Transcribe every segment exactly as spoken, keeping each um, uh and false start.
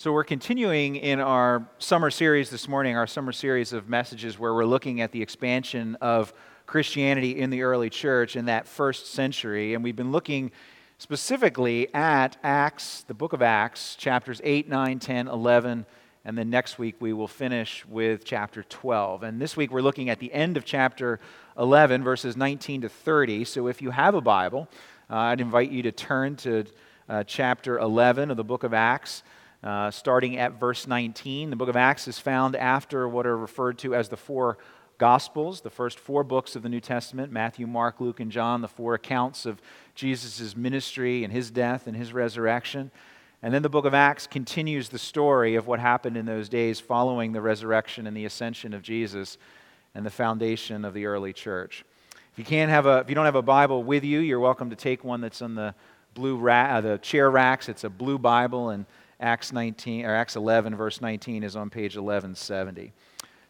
So we're continuing in our summer series this morning, our summer series of messages where we're looking at the expansion of Christianity in the early church in that first century. And we've been looking specifically at Acts, the book of Acts, chapters eight, nine, ten, eleven, and then next week we will finish with chapter twelve. And this week we're looking at the end of chapter eleven, verses nineteen to thirty. So if you have a Bible, uh, I'd invite you to turn to uh, chapter eleven of the book of Acts. Uh, starting at verse nineteen, the book of Acts is found after what are referred to as the four Gospels, the first four books of the New Testament, Matthew, Mark, Luke, and John, the four accounts of Jesus' ministry and his death and his resurrection. And then the book of Acts continues the story of what happened in those days following the resurrection and the ascension of Jesus and the foundation of the early church. If you can't have a, if you don't have a Bible with you, you're welcome to take one that's on the blue ra- uh, the chair racks. It's a blue Bible, and Acts nineteen or Acts eleven, verse nineteen, is on page eleven seventy.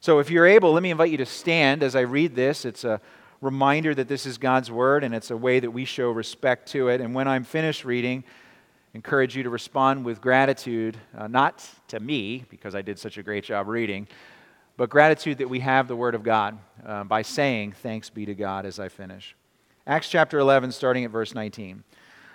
So if you're able, let me invite you to stand as I read this. It's a reminder that this is God's Word, and it's a way that we show respect to it. And when I'm finished reading, I encourage you to respond with gratitude, uh, not to me, because I did such a great job reading, but gratitude that we have the Word of God uh, by saying, "Thanks be to God," as I finish. Acts chapter eleven, starting at verse nineteen.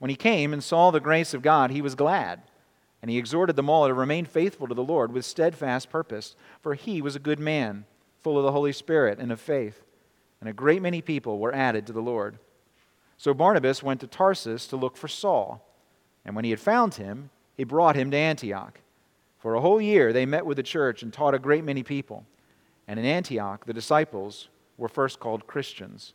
When he came and saw the grace of God, he was glad, and he exhorted them all to remain faithful to the Lord with steadfast purpose, for he was a good man, full of the Holy Spirit and of faith, and a great many people were added to the Lord. So Barnabas went to Tarsus to look for Saul, and when he had found him, he brought him to Antioch. For a whole year they met with the church and taught a great many people, and in Antioch the disciples were first called Christians.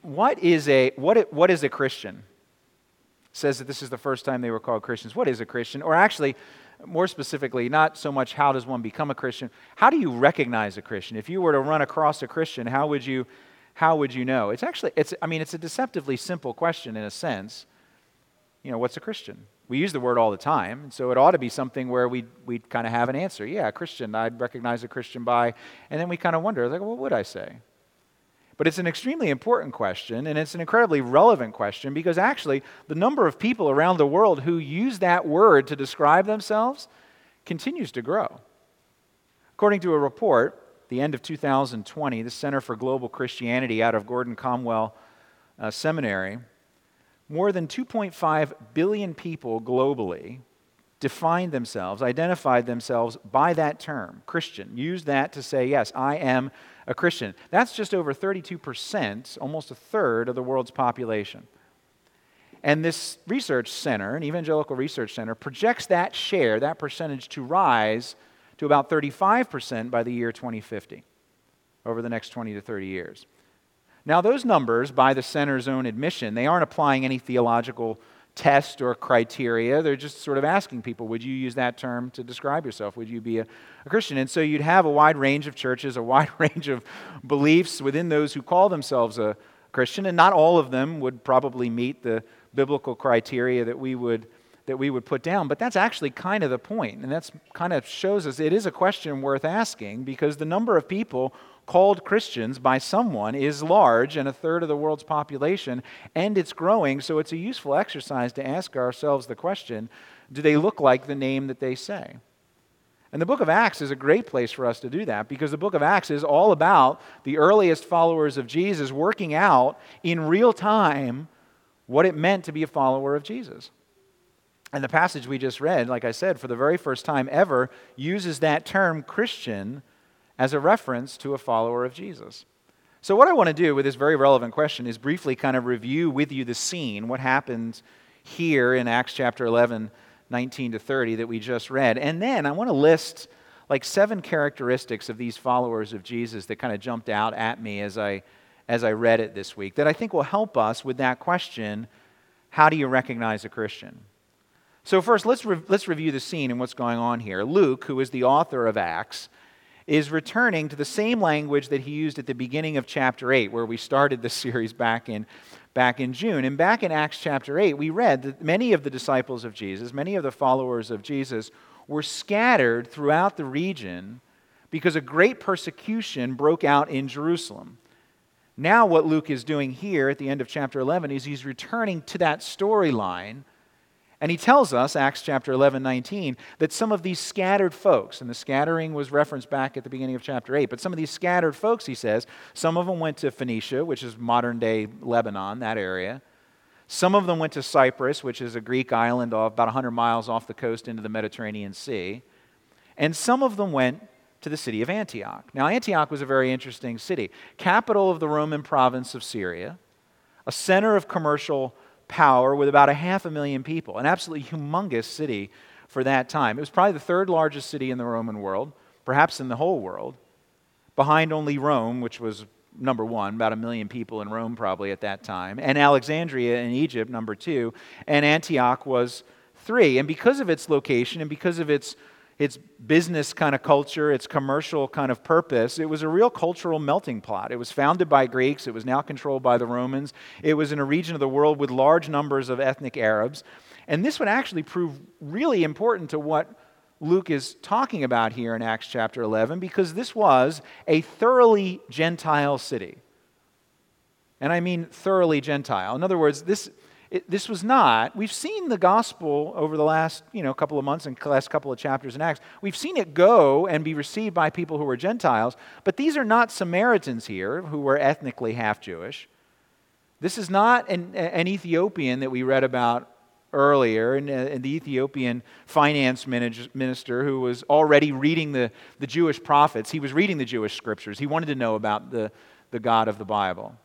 What is a what? What is a Christian? It says that this is the first time they were called Christians. What is a Christian? Or actually, more specifically, not so much how does one become a Christian. How do you recognize a Christian? If you were to run across a Christian, how would you how would you know? It's actually it's I mean it's a deceptively simple question in a sense. You know, what's a Christian? We use the word all the time, and so it ought to be something where we we kind of have an answer. Yeah, a Christian. I'd recognize a Christian by, and then we kind of wonder like, well, what would I say? But it's an extremely important question, and it's an incredibly relevant question, because actually the number of people around the world who use that word to describe themselves continues to grow. According to a report, the end of two thousand twenty, the Center for Global Christianity out of Gordon Conwell uh, Seminary, more than two point five billion people globally defined themselves, identified themselves by that term, Christian, used that to say, yes, I am a Christian. That's just over thirty-two percent, almost a third of the world's population. And this research center, an evangelical research center, projects that share, that percentage, to rise to about thirty-five percent by the year twenty fifty, over the next twenty to thirty years. Now those numbers, by the center's own admission, they aren't applying any theological test or criteria. They're just sort of asking people, would you use that term to describe yourself? Would you be a, a Christian? And so you'd have a wide range of churches, a wide range of beliefs within those who call themselves a Christian, and not all of them would probably meet the biblical criteria that we would that we would put down. But that's actually kind of the point, and that's kind of shows us it is a question worth asking, because the number of people called Christians by someone is large, and a third of the world's population, and it's growing, so it's a useful exercise to ask ourselves the question, do they look like the name that they say? And the book of Acts is a great place for us to do that, because the book of Acts is all about the earliest followers of Jesus working out in real time what it meant to be a follower of Jesus. And the passage we just read, like I said, for the very first time ever, uses that term Christian as a reference to a follower of Jesus. So what I want to do with this very relevant question is briefly kind of review with you the scene, what happens here in Acts chapter eleven, nineteen to thirty that we just read. And then I want to list like seven characteristics of these followers of Jesus that kind of jumped out at me as I, as I read it this week that I think will help us with that question, how do you recognize a Christian? So first, let's re- let's review the scene and what's going on here. Luke, who is the author of Acts, is returning to the same language that he used at the beginning of chapter eight, where we started this series back in, back in June. And back in Acts chapter eight, we read that many of the disciples of Jesus, many of the followers of Jesus, were scattered throughout the region because a great persecution broke out in Jerusalem. Now what Luke is doing here at the end of chapter eleven is he's returning to that storyline. And he tells us, Acts chapter eleven, nineteen, that some of these scattered folks, and the scattering was referenced back at the beginning of chapter eight, but some of these scattered folks, he says, some of them went to Phoenicia, which is modern-day Lebanon, that area. Some of them went to Cyprus, which is a Greek island off, about one hundred miles off the coast into the Mediterranean Sea. And some of them went to the city of Antioch. Now, Antioch was a very interesting city, capital of the Roman province of Syria, a center of commercial power with about a half a million people, an absolutely humongous city for that time. It was probably the third largest city in the Roman world, perhaps in the whole world, behind only Rome, which was number one, about a million people in Rome probably at that time, and Alexandria in Egypt, number two, and Antioch was three. And because of its location and because of its its business kind of culture, its commercial kind of purpose, it was a real cultural melting pot. It was founded by Greeks. It was now controlled by the Romans. It was in a region of the world with large numbers of ethnic Arabs. And this would actually prove really important to what Luke is talking about here in Acts chapter eleven, because this was a thoroughly Gentile city. And I mean thoroughly Gentile. In other words, this... It, this was not, we've seen the gospel over the last, you know, couple of months and last couple of chapters in Acts. We've seen it go and be received by people who were Gentiles, but these are not Samaritans here who were ethnically half Jewish. This is not an, an Ethiopian that we read about earlier, and, and the Ethiopian finance minister who was already reading the, the Jewish prophets. He was reading the Jewish scriptures. He wanted to know about the, the God of the Bible.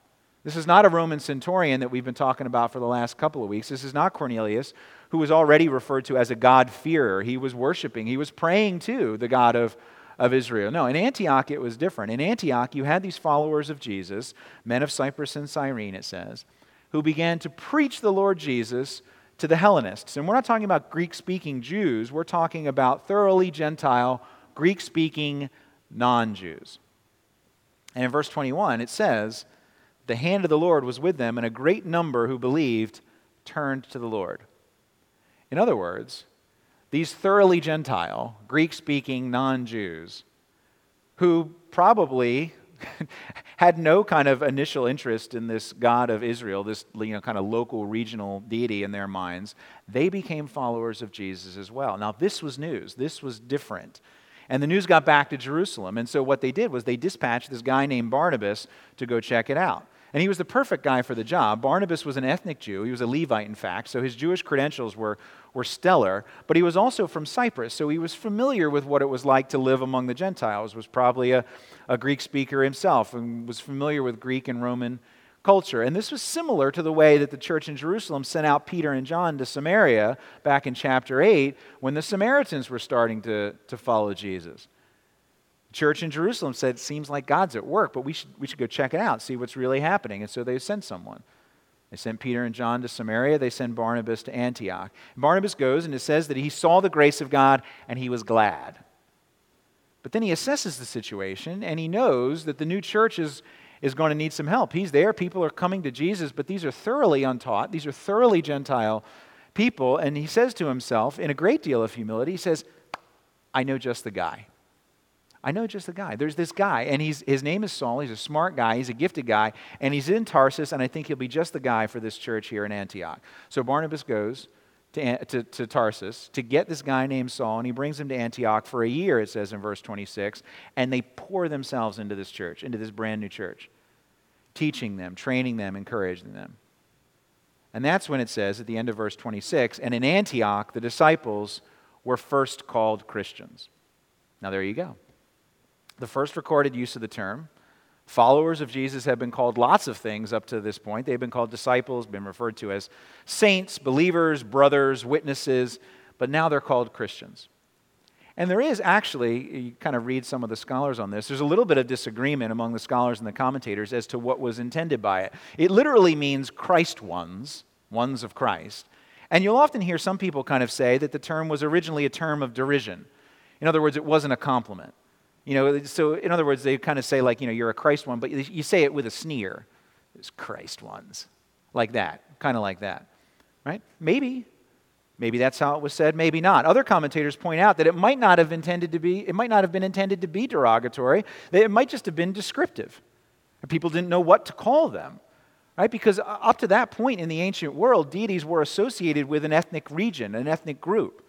This is not a Roman centurion that we've been talking about for the last couple of weeks. This is not Cornelius, who was already referred to as a God-fearer. He was worshiping, he was praying to the God of, of Israel. No, in Antioch it was different. In Antioch you had these followers of Jesus, men of Cyprus and Cyrene it says, who began to preach the Lord Jesus to the Hellenists. And we're not talking about Greek-speaking Jews, we're talking about thoroughly Gentile, Greek-speaking non-Jews. And in verse twenty-one it says, the hand of the Lord was with them, and a great number who believed turned to the Lord. In other words, these thoroughly Gentile, Greek-speaking non-Jews, who probably had no kind of initial interest in this God of Israel, this you know kind of local regional deity in their minds, they became followers of Jesus as well. Now this was news. This was different. And the news got back to Jerusalem. And so what they did was they dispatched this guy named Barnabas to go check it out. And he was the perfect guy for the job. Barnabas was an ethnic Jew. He was a Levite, in fact, so his Jewish credentials were, were stellar. But he was also from Cyprus, so he was familiar with what it was like to live among the Gentiles, was probably a, a Greek speaker himself and was familiar with Greek and Roman culture. And this was similar to the way that the church in Jerusalem sent out Peter and John to Samaria back in chapter eight when the Samaritans were starting to, to follow Jesus. Church in Jerusalem said, it seems like God's at work, but we should we should go check it out, see what's really happening. And so they sent someone. They sent Peter and John to Samaria. They sent Barnabas to Antioch. And Barnabas goes, and it says that he saw the grace of God, and he was glad. But then he assesses the situation, and he knows that the new church is, is going to need some help. He's there. People are coming to Jesus, but these are thoroughly untaught. These are thoroughly Gentile people. And he says to himself, in a great deal of humility, he says, I know just the guy. I know just the guy. There's this guy, and he's his name is Saul. He's a smart guy. He's a gifted guy, and he's in Tarsus, and I think he'll be just the guy for this church here in Antioch. So Barnabas goes to, to, to Tarsus to get this guy named Saul, and he brings him to Antioch for a year, it says in verse twenty-six, and they pour themselves into this church, into this brand new church, teaching them, training them, encouraging them. And that's when it says at the end of verse twenty-six, and in Antioch the disciples were first called Christians. Now there you go. The first recorded use of the term. Followers of Jesus have been called lots of things up to this point. They've been called disciples, been referred to as saints, believers, brothers, witnesses, but now they're called Christians. And there is actually, you kind of read some of the scholars on this, there's a little bit of disagreement among the scholars and the commentators as to what was intended by it. It literally means Christ ones, ones of Christ. And you'll often hear some people kind of say that the term was originally a term of derision. In other words, it wasn't a compliment. You know, so in other words, they kind of say like, you know, you're a Christ one, but you say it with a sneer. It's Christ ones, like that, kind of like that, right? Maybe, maybe that's how it was said. Maybe not. Other commentators point out that it might not have intended to be. It might not have been intended to be derogatory. It might just have been descriptive. People didn't know what to call them, right? Because up to that point in the ancient world, deities were associated with an ethnic region, an ethnic group.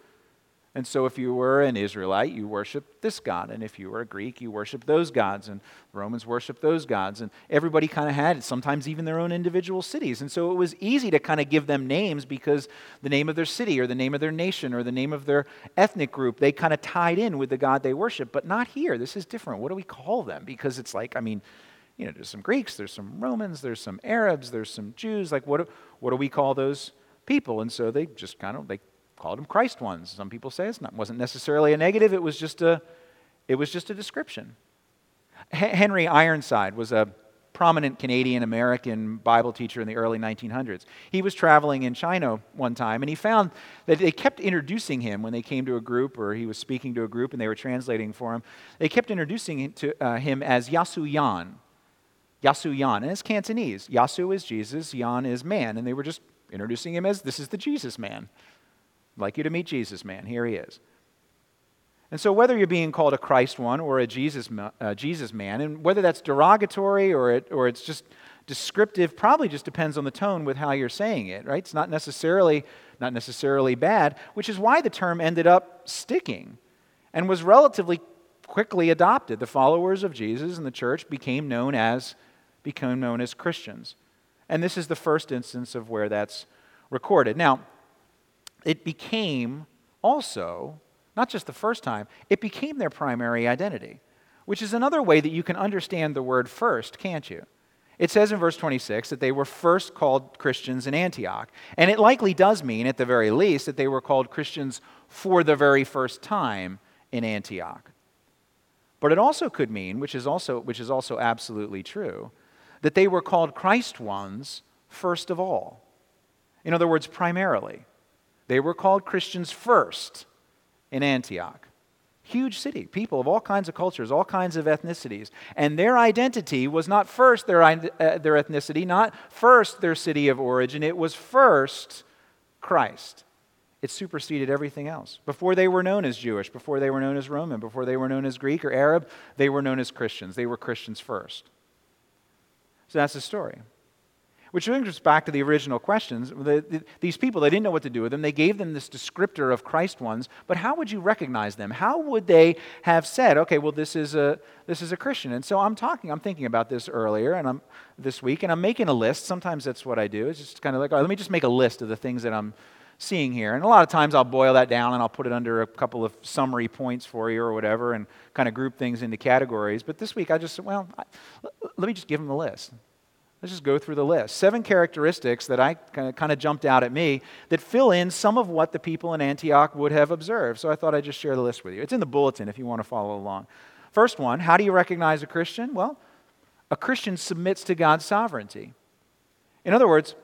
And so if you were an Israelite, you worshiped this god. And if you were a Greek, you worshiped those gods. And the Romans worshiped those gods. And everybody kind of had, sometimes even their own individual cities. And so it was easy to kind of give them names because the name of their city or the name of their nation or the name of their ethnic group, they kind of tied in with the god they worship. But not here. This is different. What do we call them? Because it's like, I mean, you know, there's some Greeks, there's some Romans, there's some Arabs, there's some Jews. Like, what, what do we call those people? And so they just kind of, they called them Christ ones. Some people say it's not wasn't necessarily a negative. It was just a, it was just a description. H- Henry Ironside was a prominent Canadian American Bible teacher in the early nineteen hundreds. He was traveling in China one time, and he found that they kept introducing him when they came to a group, or he was speaking to a group, and they were translating for him. They kept introducing him, to, uh, him as Yasu Yan, Yasu Yan, and it's Cantonese. Yasu is Jesus, Yan is man, and they were just introducing him as this is the Jesus man. I'd like you to meet Jesus, man. Here he is. And so whether you're being called a Christ one or a Jesus uh, Jesus man, and whether that's derogatory or it or it's just descriptive, probably just depends on the tone with how you're saying it, right? It's not necessarily not necessarily bad, which is why the term ended up sticking and was relatively quickly adopted. The followers of Jesus and the church became known as became known as Christians. And this is the first instance of where that's recorded. Now, it became also, not just the first time, it became their primary identity, which is another way that you can understand the word first, can't you? It says in verse twenty-six that they were first called Christians in Antioch, and it likely does mean, at the very least, that they were called Christians for the very first time in Antioch. But it also could mean, which is also, which is also absolutely true, that they were called Christ ones first of all. In other words, primarily. They were called Christians first in Antioch. Huge city, people of all kinds of cultures, all kinds of ethnicities. And their identity was not first their, uh, their ethnicity, not first their city of origin. It was first Christ. It superseded everything else. Before they were known as Jewish, before they were known as Roman, before they were known as Greek or Arab, they were known as Christians. They were Christians first. So that's the story. Which brings us back to the original questions. The, the, these people, they didn't know what to do with them. They gave them this descriptor of Christ ones, but how would you recognize them? How would they have said, okay, well, this is a this is a Christian? And so I'm talking, I'm thinking about this earlier and I'm this week, and I'm making a list. Sometimes that's what I do. It's just kind of like, all right, let me just make a list of the things that I'm seeing here. And a lot of times I'll boil that down and I'll put it under a couple of summary points for you or whatever and kind of group things into categories. But this week I just said, well, I, let me just give them the list. Let's just go through the list. Seven characteristics that I kind of jumped out at me that fill in some of what the people in Antioch would have observed. So I thought I'd just share the list with you. It's in the bulletin if you want to follow along. First one, how do you recognize a Christian? Well, a Christian submits to God's sovereignty. In other words,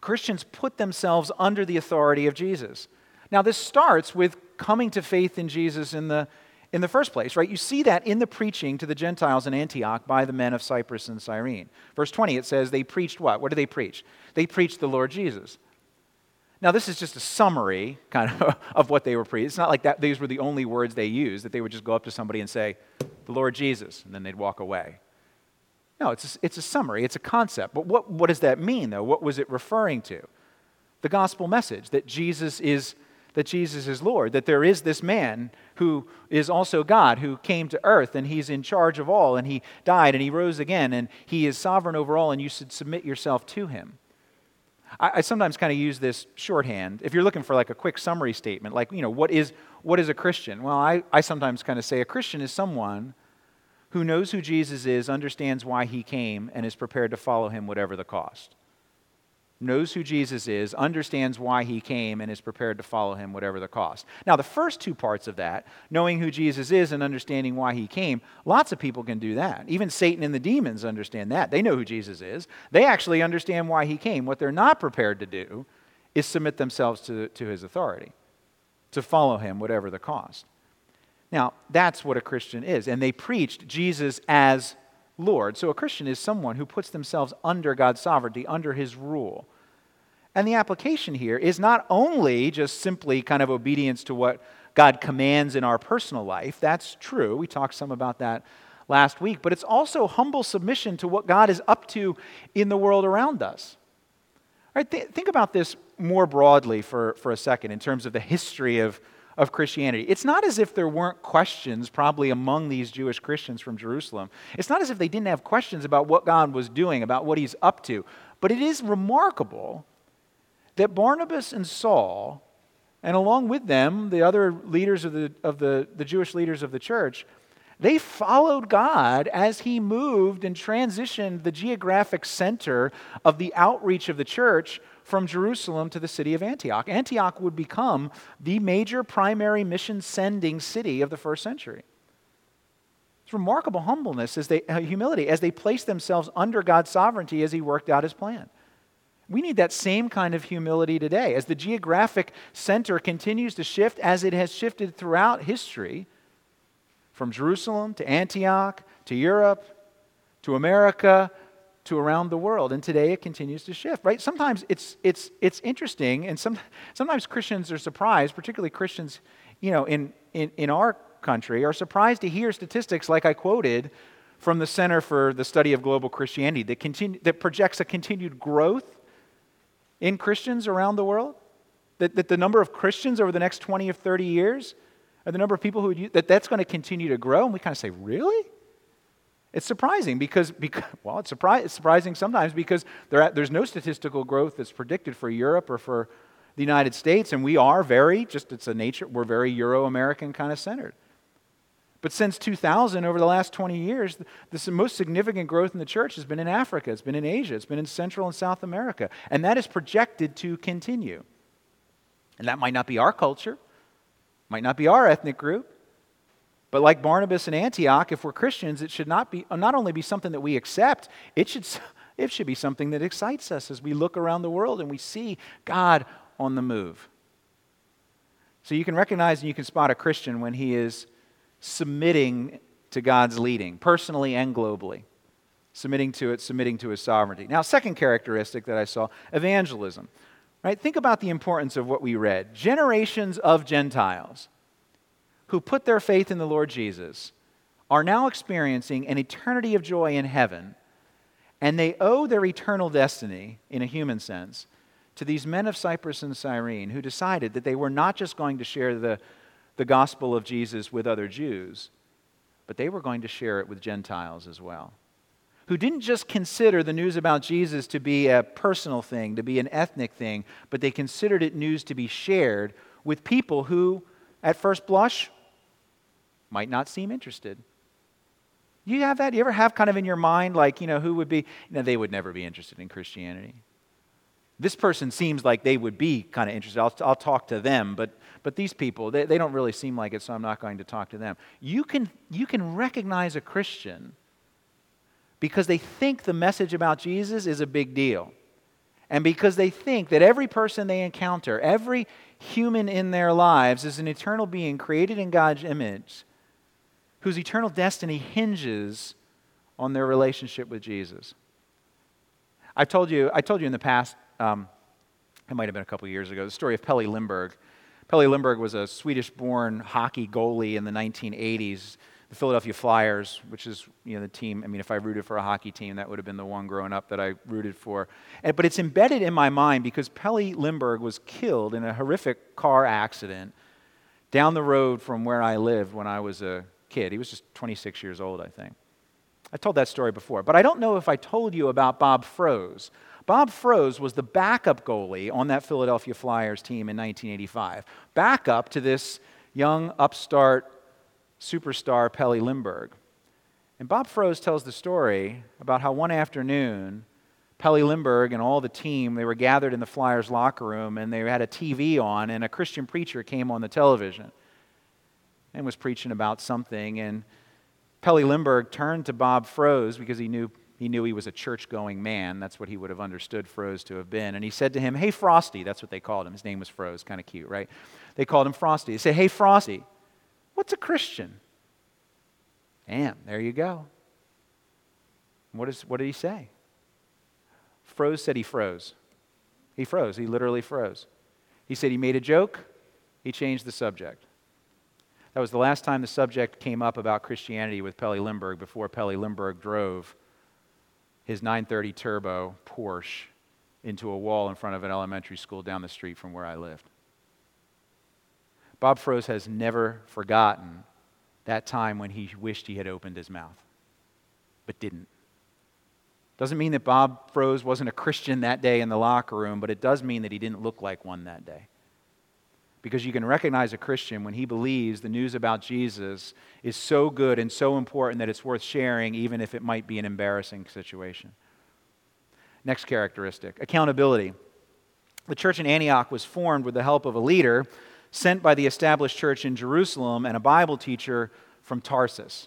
Christians put themselves under the authority of Jesus. Now, this starts with coming to faith in Jesus in the In the first place, right? You see that in the preaching to the Gentiles in Antioch by the men of Cyprus and Cyrene. Verse twenty, it says they preached what? What did they preach? They preached the Lord Jesus. Now, this is just a summary kind of of what they were preaching. It's not like that; these were the only words they used, that they would just go up to somebody and say, the Lord Jesus, and then they'd walk away. No, it's a, it's a summary. It's a concept. But what, what does that mean, though? What was it referring to? The gospel message that Jesus is that Jesus is Lord, that there is this man who is also God, who came to earth, and he's in charge of all, and he died, and he rose again, and he is sovereign over all, and you should submit yourself to him. I, I sometimes kind of use this shorthand. If you're looking for like a quick summary statement, like, you know, what is what is a Christian? Well, I, I sometimes kind of say a Christian is someone who knows who Jesus is, understands why he came, and is prepared to follow him whatever the cost. Knows who Jesus is, understands why he came, and is prepared to follow him whatever the cost. Now, the first two parts of that, knowing who Jesus is and understanding why he came, lots of people can do that. Even Satan and the demons understand that. They know who Jesus is. They actually understand why he came. What they're not prepared to do is submit themselves to, to his authority, to follow him whatever the cost. Now, that's what a Christian is. And they preached Jesus as Lord. So a Christian is someone who puts themselves under God's sovereignty, under his rule. And the application here is not only just simply kind of obedience to what God commands in our personal life. That's true. We talked some about that last week. But it's also humble submission to what God is up to in the world around us. All right, th- think about this more broadly for, for a second in terms of the history of of Christianity. It's not as if there weren't questions probably among these Jewish Christians from Jerusalem. It's not as if they didn't have questions about what God was doing, about what he's up to. But it is remarkable that Barnabas and Saul, and along with them, the other leaders of the of the, the Jewish leaders of the church, they followed God as he moved and transitioned the geographic center of the outreach of the church from Jerusalem to the city of Antioch. Antioch would become the major primary mission-sending city of the first century. It's remarkable humbleness, as they, humility, as they placed themselves under God's sovereignty as he worked out his plan. We need that same kind of humility today. As the geographic center continues to shift, as it has shifted throughout history, from Jerusalem to Antioch, to Europe, to America, to around the world. And today it continues to shift, right? Sometimes it's it's it's interesting, and some, sometimes Christians are surprised, particularly Christians, you know, in, in, in our country, are surprised to hear statistics like I quoted from the Center for the Study of Global Christianity that continue, that projects a continued growth in Christians around the world, that, that the number of Christians over the next twenty or thirty years and the number of people who would use, that that's going to continue to grow. And we kind of say, really? It's surprising because, because well, it's, surpri- it's surprising sometimes because there are, there's no statistical growth that's predicted for Europe or for the United States, and we are very, just it's a nature, we're very Euro-American kind of centered. But since two thousand, over the last twenty years, the, the most significant growth in the church has been in Africa, it's been in Asia, it's been in Central and South America, and that is projected to continue. And that might not be our culture. Might not be our ethnic group, but like Barnabas and Antioch, if we're Christians, it should not be not only be something that we accept, it should it should be something that excites us as we look around the world and we see God on the move. So you can recognize and you can spot a Christian when he is submitting to God's leading, personally and globally. Submitting to it, submitting to his sovereignty. Now, second characteristic that I saw, evangelism. Right? Think about the importance of what we read. Generations of Gentiles who put their faith in the Lord Jesus are now experiencing an eternity of joy in heaven, and they owe their eternal destiny, in a human sense, to these men of Cyprus and Cyrene who decided that they were not just going to share the, the gospel of Jesus with other Jews, but they were going to share it with Gentiles as well, who didn't just consider the news about Jesus to be a personal thing, to be an ethnic thing, but they considered it news to be shared with people who, at first blush, might not seem interested. You have that? You ever have kind of in your mind, like, you know, who would be, you know, they would never be interested in Christianity. This person seems like they would be kind of interested. I'll, I'll talk to them, but but these people, they, they don't really seem like it, so I'm not going to talk to them. You can you can recognize a Christian because they think the message about Jesus is a big deal. And because they think that every person they encounter, every human in their lives is an eternal being created in God's image, whose eternal destiny hinges on their relationship with Jesus. I told you, I told you in the past, um, it might have been a couple years ago, the story of Pelle Lindbergh. Pelle Lindbergh was a Swedish-born hockey goalie in the nineteen eighties. The Philadelphia Flyers, which is, you know, the team, I mean, if I rooted for a hockey team, that would have been the one growing up that I rooted for. And, but it's embedded in my mind because Pelle Lindbergh was killed in a horrific car accident down the road from where I lived when I was a kid. He was just twenty-six years old, I think. I told that story before, but I don't know if I told you about Bob Froese. Bob Froese was the backup goalie on that Philadelphia Flyers team in nineteen eighty-five. Backup to this young upstart superstar Pelle Lindbergh. And Bob Froese tells the story about how one afternoon, Pelle Lindbergh and all the team, they were gathered in the Flyers locker room and they had a T V on, and a Christian preacher came on the television and was preaching about something. And Pelle Lindbergh turned to Bob Froese because he knew he knew he was a church-going man. That's what he would have understood Froese to have been. And he said to him, "Hey, Frosty," that's what they called him. His name was Froese, kind of cute, right? They called him Frosty. He said, "Hey, Frosty, what's a Christian?" Damn, there you go. What is? What did he say? Froese said he froze. He froze. He literally froze. He said he made a joke. He changed the subject. That was the last time the subject came up about Christianity with Pelle Lindbergh before Pelle Lindbergh drove his nine thirty turbo Porsche into a wall in front of an elementary school down the street from where I lived. Bob Froese has never forgotten that time when he wished he had opened his mouth, but didn't. Doesn't mean that Bob Froese wasn't a Christian that day in the locker room, but it does mean that he didn't look like one that day. Because you can recognize a Christian when he believes the news about Jesus is so good and so important that it's worth sharing, even if it might be an embarrassing situation. Next characteristic, accountability. The church in Antioch was formed with the help of a leader sent by the established church in Jerusalem and a Bible teacher from Tarsus.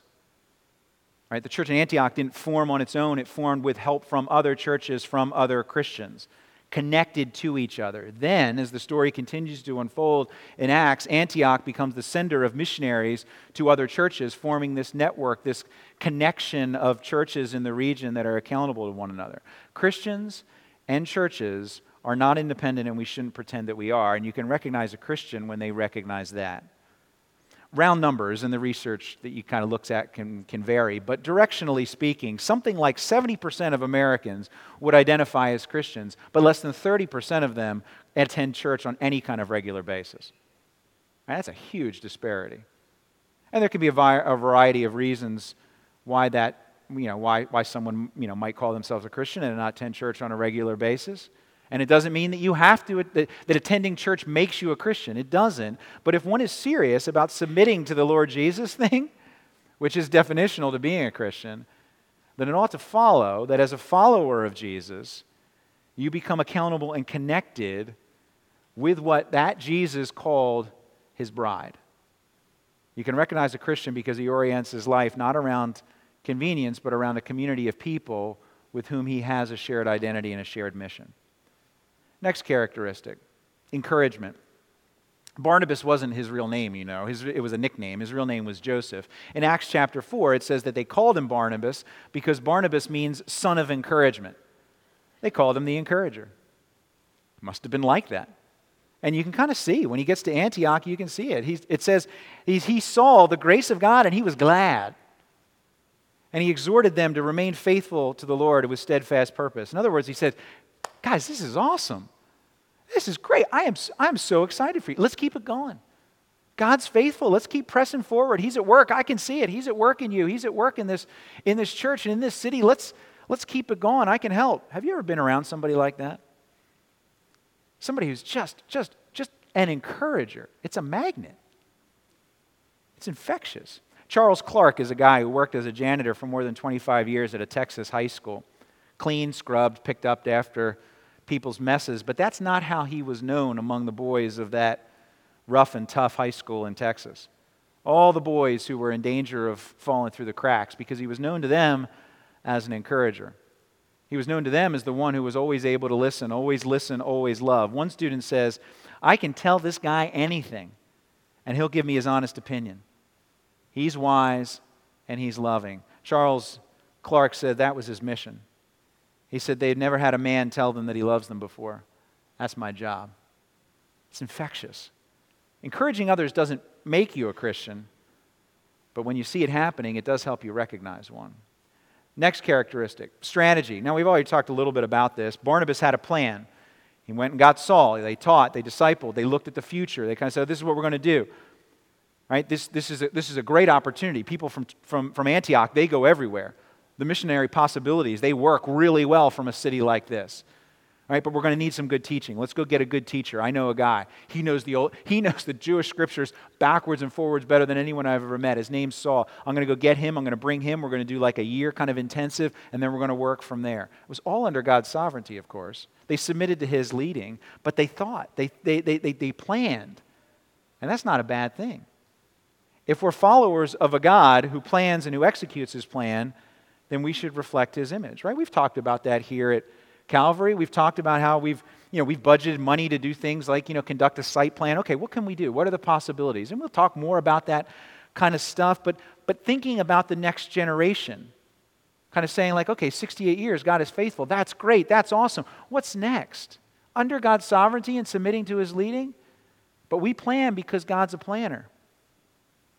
Right, the church in Antioch didn't form on its own. It formed with help from other churches, from other Christians, connected to each other. Then, as the story continues to unfold in Acts, Antioch becomes the sender of missionaries to other churches, forming this network, this connection of churches in the region that are accountable to one another. Christians and churches are not independent, and we shouldn't pretend that we are. And you can recognize a Christian when they recognize that. Round numbers and the research that you kind of looks at can, can vary, but directionally speaking, something like seventy percent of Americans would identify as Christians, but less than thirty percent of them attend church on any kind of regular basis. And that's a huge disparity. And there could be a, vi- a variety of reasons why that, you know, why, why someone, you know, might call themselves a Christian and not attend church on a regular basis. And it doesn't mean that you have to, that, that attending church makes you a Christian. It doesn't. But if one is serious about submitting to the Lord Jesus thing, which is definitional to being a Christian, then it ought to follow that as a follower of Jesus, you become accountable and connected with what that Jesus called his bride. You can recognize a Christian because he orients his life not around convenience, but around a community of people with whom he has a shared identity and a shared mission. Next characteristic, encouragement. Barnabas wasn't his real name, you know. His, it was a nickname. His real name was Joseph. In Acts chapter four, it says that they called him Barnabas because Barnabas means son of encouragement. They called him the encourager. Must have been like that. And you can kind of see, when he gets to Antioch, you can see it. He's, it says he's, he saw the grace of God and he was glad. And he exhorted them to remain faithful to the Lord with steadfast purpose. In other words, he said, "Guys, this is awesome. This is great. I am I am so excited for you. Let's keep it going. God's faithful. Let's keep pressing forward. He's at work. I can see it. He's at work in you. He's at work in this in this church and in this city. Let's let's keep it going. I can help." Have you ever been around somebody like that? Somebody who's just just just an encourager. It's a magnet. It's infectious. Charles Clark is a guy who worked as a janitor for more than twenty-five years at a Texas high school. Clean, scrubbed, picked up after people's messes, but that's not how he was known among the boys of that rough and tough high school in Texas. All the boys who were in danger of falling through the cracks, because he was known to them as an encourager. He was known to them as the one who was always able to listen, always listen, always love. One student says, "I can tell this guy anything, and he'll give me his honest opinion. He's wise, and he's loving." Charles Clark said that was his mission. He said they'd never had a man tell them that he loves them before. That's my job. It's infectious. Encouraging others doesn't make you a Christian, but when you see it happening, it does help you recognize one. Next characteristic, strategy. Now, we've already talked a little bit about this. Barnabas had a plan. He went and got Saul. They taught, they discipled, they looked at the future. They kind of said, "This is what we're going to do." Right? This this is a, this is a great opportunity. People from from from Antioch, they go everywhere. The missionary possibilities, they work really well from a city like this. All right, but we're going to need some good teaching. Let's go get a good teacher. I know a guy. He knows the old, he knows the Jewish scriptures backwards and forwards better than anyone I've ever met. His name's Saul. I'm going to go get him. I'm going to bring him. We're going to do like a year kind of intensive, and then we're going to work from there. It was all under God's sovereignty, of course. They submitted to his leading, but they thought. They they they they, they planned. And that's not a bad thing. If we're followers of a God who plans and who executes his plan, then we should reflect his image, right? We've talked about that here at Calvary. We've talked about how we've, you know, we've budgeted money to do things like, you know, conduct a site plan. Okay, what can we do? What are the possibilities? And we'll talk more about that kind of stuff, but but thinking about the next generation, kind of saying like, okay, sixty-eight years, God is faithful. That's great. That's awesome. What's next? Under God's sovereignty and submitting to his leading? But we plan because God's a planner.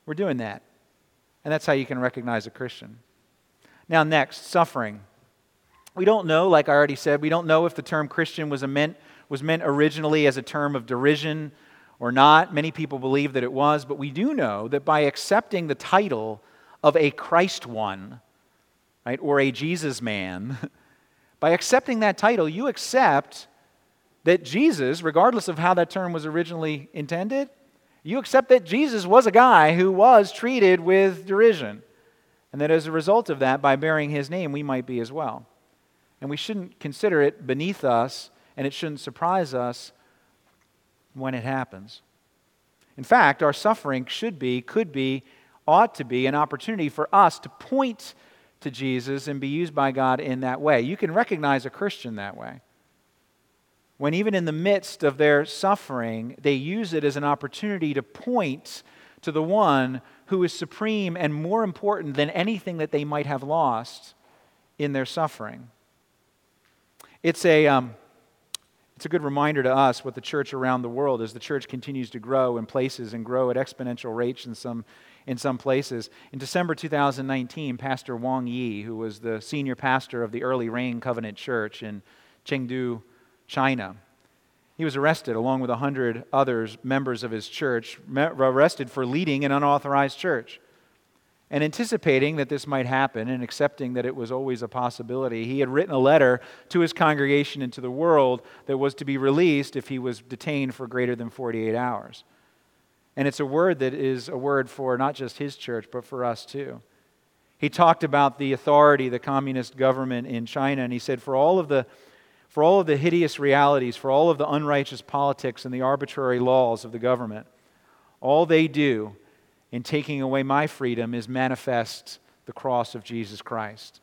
We're doing that. And that's how you can recognize a Christian. Now next, suffering. We don't know, like I already said, we don't know if the term Christian was meant was meant originally as a term of derision or not. Many people believe that it was, but we do know that by accepting the title of a Christ one, right, or a Jesus man, by accepting that title, you accept that Jesus, regardless of how that term was originally intended, you accept that Jesus was a guy who was treated with derision, and that as a result of that, by bearing his name, we might be as well. And we shouldn't consider it beneath us, and it shouldn't surprise us when it happens. In fact, our suffering should be, could be, ought to be an opportunity for us to point to Jesus and be used by God in that way. You can recognize a Christian that way. When even in the midst of their suffering, they use it as an opportunity to point to the one who is supreme and more important than anything that they might have lost in their suffering. It's a um, it's a good reminder to us what the church around the world, as the church continues to grow in places and grow at exponential rates in some in some places. In December two thousand nineteen, Pastor Wang Yi, who was the senior pastor of the Early Rain Covenant Church in Chengdu, China, he was arrested along with a hundred others members of his church, arrested for leading an unauthorized church. And anticipating that this might happen and accepting that it was always a possibility, he had written a letter to his congregation and to the world that was to be released if he was detained for greater than forty-eight hours. And it's a word that is a word for not just his church, but for us too. He talked about the authority, the communist government in China, and he said, for all of the for all of the hideous realities, for all of the unrighteous politics and the arbitrary laws of the government, all they do in taking away my freedom is manifest the cross of Jesus Christ.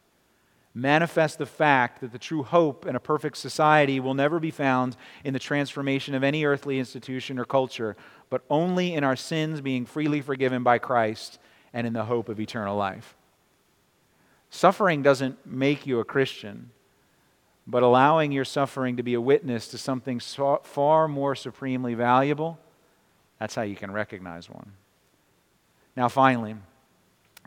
Manifest the fact that the true hope in a perfect society will never be found in the transformation of any earthly institution or culture, but only in our sins being freely forgiven by Christ and in the hope of eternal life. Suffering doesn't make you a Christian, but allowing your suffering to be a witness to something so far more supremely valuable, that's how you can recognize one. Now finally,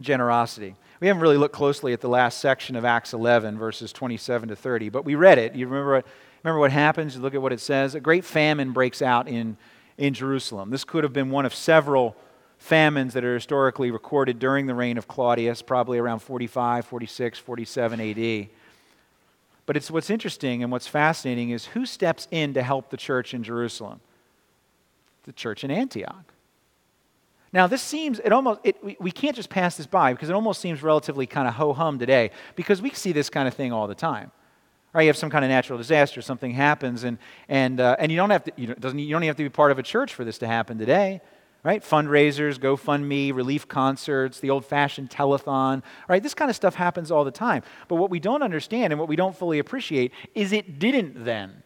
generosity. We haven't really looked closely at the last section of Acts eleven, verses twenty-seven to thirty, but we read it. You remember what, remember what happens? You look at what it says. A great famine breaks out in, in Jerusalem. This could have been one of several famines that are historically recorded during the reign of Claudius, probably around forty-five, forty-six, forty-seven A D. But it's what's interesting and what's fascinating is who steps in to help the church in Jerusalem? The church in Antioch. Now this seems, it almost it, we, we can't just pass this by because it almost seems relatively kind of ho-hum today because we see this kind of thing all the time. Right? You have some kind of natural disaster, something happens, and and uh, and you don't have to, you don't, doesn't, you don't even have to be part of a church for this to happen today. Right? Fundraisers, GoFundMe, relief concerts, the old-fashioned telethon. Right? This kind of stuff happens all the time. But what we don't understand and what we don't fully appreciate is it didn't then.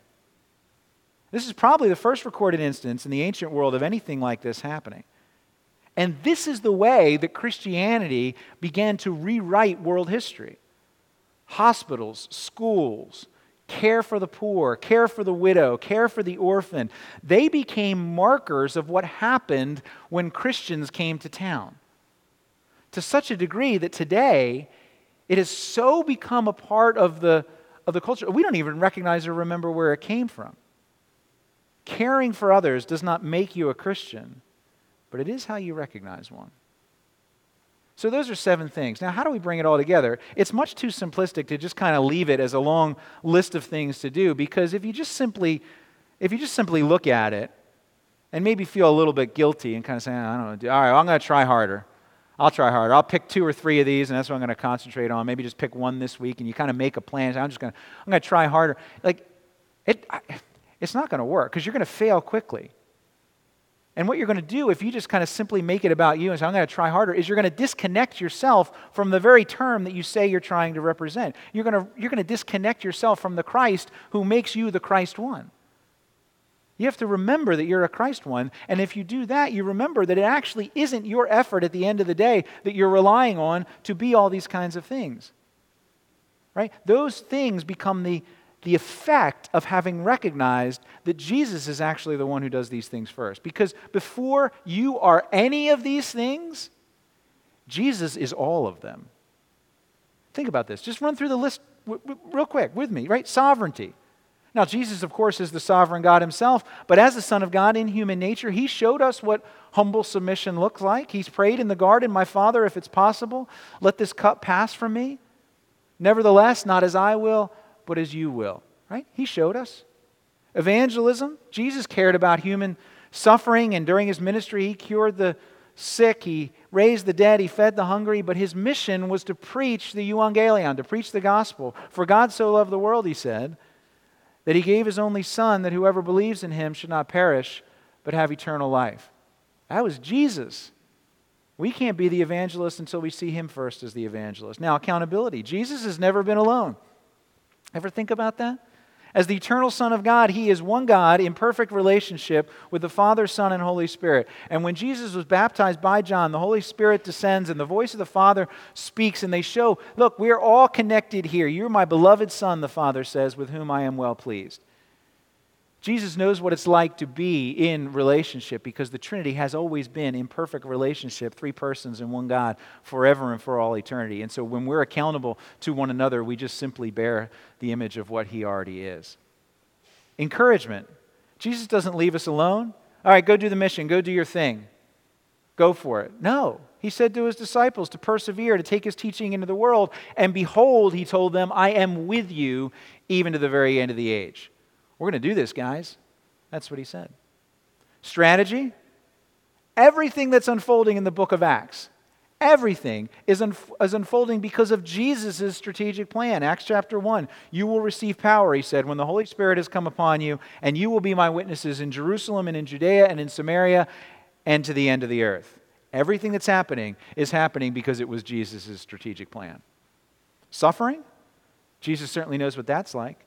This is probably the first recorded instance in the ancient world of anything like this happening. And this is the way that Christianity began to rewrite world history. Hospitals, schools, care for the poor, care for the widow, care for the orphan. They became markers of what happened when Christians came to town. To such a degree that today, it has so become a part of the, of the culture, we don't even recognize or remember where it came from. Caring for others does not make you a Christian, but it is how you recognize one. So those are seven things. Now, how do we bring it all together? It's much too simplistic to just kind of leave it as a long list of things to do, because if you just simply, if you just simply look at it and maybe feel a little bit guilty and kind of say, oh, I don't know, all right, well, I'm going to try harder. I'll try harder. I'll pick two or three of these, and that's what I'm going to concentrate on. Maybe just pick one this week, and you kind of make a plan. I'm just going to, I'm going to try harder. Like, it, I, it's not going to work, because you're going to fail quickly. And what you're going to do if you just kind of simply make it about you and say, I'm going to try harder, is you're going to disconnect yourself from the very term that you say you're trying to represent. You're going to, you're going to disconnect yourself from the Christ who makes you the Christ one. You have to remember that you're a Christ one, and if you do that, you remember that it actually isn't your effort at the end of the day that you're relying on to be all these kinds of things. Right? Those things become the, the effect of having recognized that Jesus is actually the one who does these things first. Because before you are any of these things, Jesus is all of them. Think about this. Just run through the list w- w- real quick with me, right? Sovereignty. Now, Jesus, of course, is the sovereign God himself, but as the Son of God in human nature, he showed us what humble submission looks like. He's prayed in the garden, my Father, if it's possible, let this cup pass from me. Nevertheless, not as I will, but as you will, right? He showed us. Evangelism, Jesus cared about human suffering, and during his ministry, he cured the sick, he raised the dead, he fed the hungry, but his mission was to preach the euangelion, to preach the gospel. For God so loved the world, he said, that he gave his only Son, that whoever believes in him should not perish, but have eternal life. That was Jesus. We can't be the evangelist until we see him first as the evangelist. Now, accountability. Jesus has never been alone. Ever think about that? As the eternal Son of God, he is one God in perfect relationship with the Father, Son, and Holy Spirit. And when Jesus was baptized by John, the Holy Spirit descends and the voice of the Father speaks, and they show, look, we're all connected here. You're my beloved Son, the Father says, with whom I am well pleased. Jesus knows what it's like to be in relationship, because the Trinity has always been in perfect relationship, three persons and one God, forever and for all eternity. And so when we're accountable to one another, we just simply bear the image of what he already is. Encouragement. Jesus doesn't leave us alone. All right, go do the mission. Go do your thing. Go for it. No. He said to his disciples to persevere, to take his teaching into the world. And behold, he told them, I am with you even to the very end of the age. We're going to do this, guys. That's what he said. Strategy. Everything that's unfolding in the book of Acts, everything is, unf- is unfolding because of Jesus' strategic plan. Acts chapter one, you will receive power, he said, when the Holy Spirit has come upon you, and you will be my witnesses in Jerusalem and in Judea and in Samaria and to the end of the earth. Everything that's happening is happening because it was Jesus' strategic plan. Suffering. Jesus certainly knows what that's like.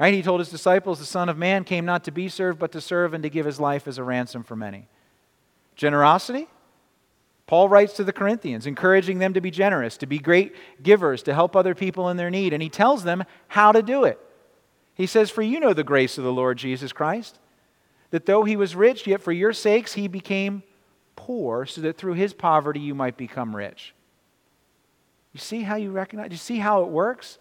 Right? He told his disciples, the Son of Man came not to be served, but to serve and to give his life as a ransom for many. Generosity. Paul writes to the Corinthians, encouraging them to be generous, to be great givers, to help other people in their need. And he tells them how to do it. He says, for you know the grace of the Lord Jesus Christ, that though he was rich, yet for your sakes he became poor, so that through his poverty you might become rich. You see how you recognize, you see how it works?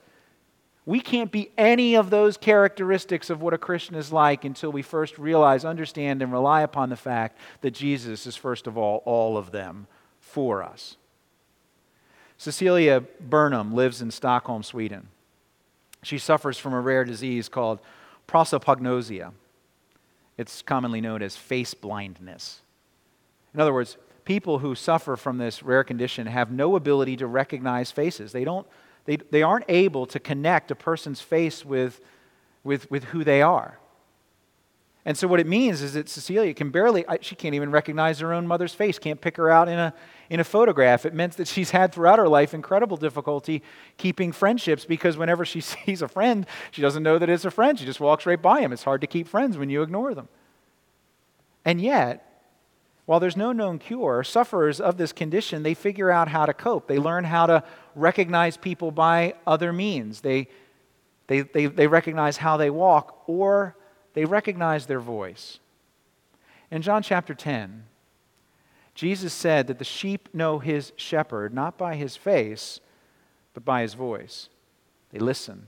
We can't be any of those characteristics of what a Christian is like until we first realize, understand, and rely upon the fact that Jesus is, first of all, all of them for us. Cecilia Burnham lives in Stockholm, Sweden. She suffers from a rare disease called prosopagnosia. It's commonly known as face blindness. In other words, people who suffer from this rare condition have no ability to recognize faces. They don't They, they aren't able to connect a person's face with, with, with who they are. And so what it means is that Cecilia can barely, she can't even recognize her own mother's face, can't pick her out in a, in a photograph. It meant that she's had throughout her life incredible difficulty keeping friendships, because whenever she sees a friend, she doesn't know that it's a friend. She just walks right by him. It's hard to keep friends when you ignore them. And yet, while there's no known cure, sufferers of this condition, they figure out how to cope. They learn how to recognize people by other means. They, they, they, they recognize how they walk, or they recognize their voice. In John chapter ten, Jesus said that the sheep know his shepherd, not by his face, but by his voice. They listen.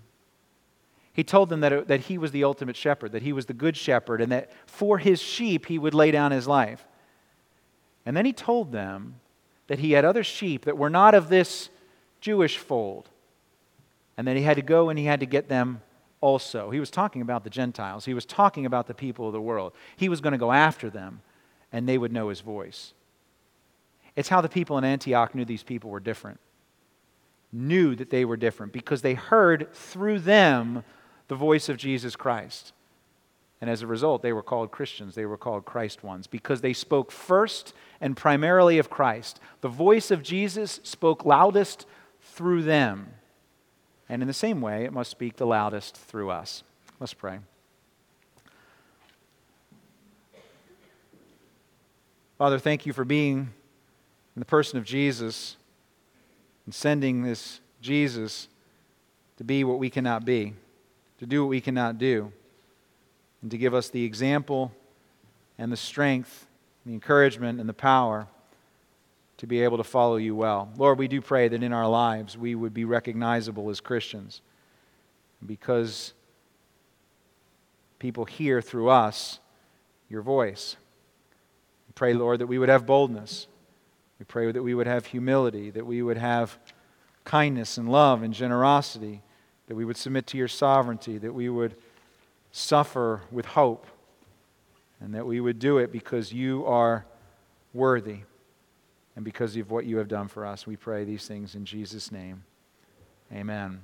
He told them that, it, that he was the ultimate shepherd, that he was the good shepherd, and that for his sheep he would lay down his life. And then he told them that he had other sheep that were not of this Jewish fold, and that he had to go and he had to get them also. He was talking about the Gentiles. He was talking about the people of the world. He was going to go after them, and they would know his voice. It's how the people in Antioch knew these people were different, knew that they were different, because they heard through them the voice of Jesus Christ. And as a result, they were called Christians. They were called Christ ones because they spoke first and primarily of Christ. The voice of Jesus spoke loudest through them. And in the same way, it must speak the loudest through us. Let's pray. Father, thank you for being in the person of Jesus and sending this Jesus to be what we cannot be, to do what we cannot do, and to give us the example and the strength, the encouragement and the power to be able to follow you well. Lord, we do pray that in our lives we would be recognizable as Christians, because people hear through us your voice. We pray, Lord, that we would have boldness. We pray that we would have humility, that we would have kindness and love and generosity, that we would submit to your sovereignty, that we would suffer with hope, and that we would do it because you are worthy and because of what you have done for us. We pray these things in Jesus' name. Amen.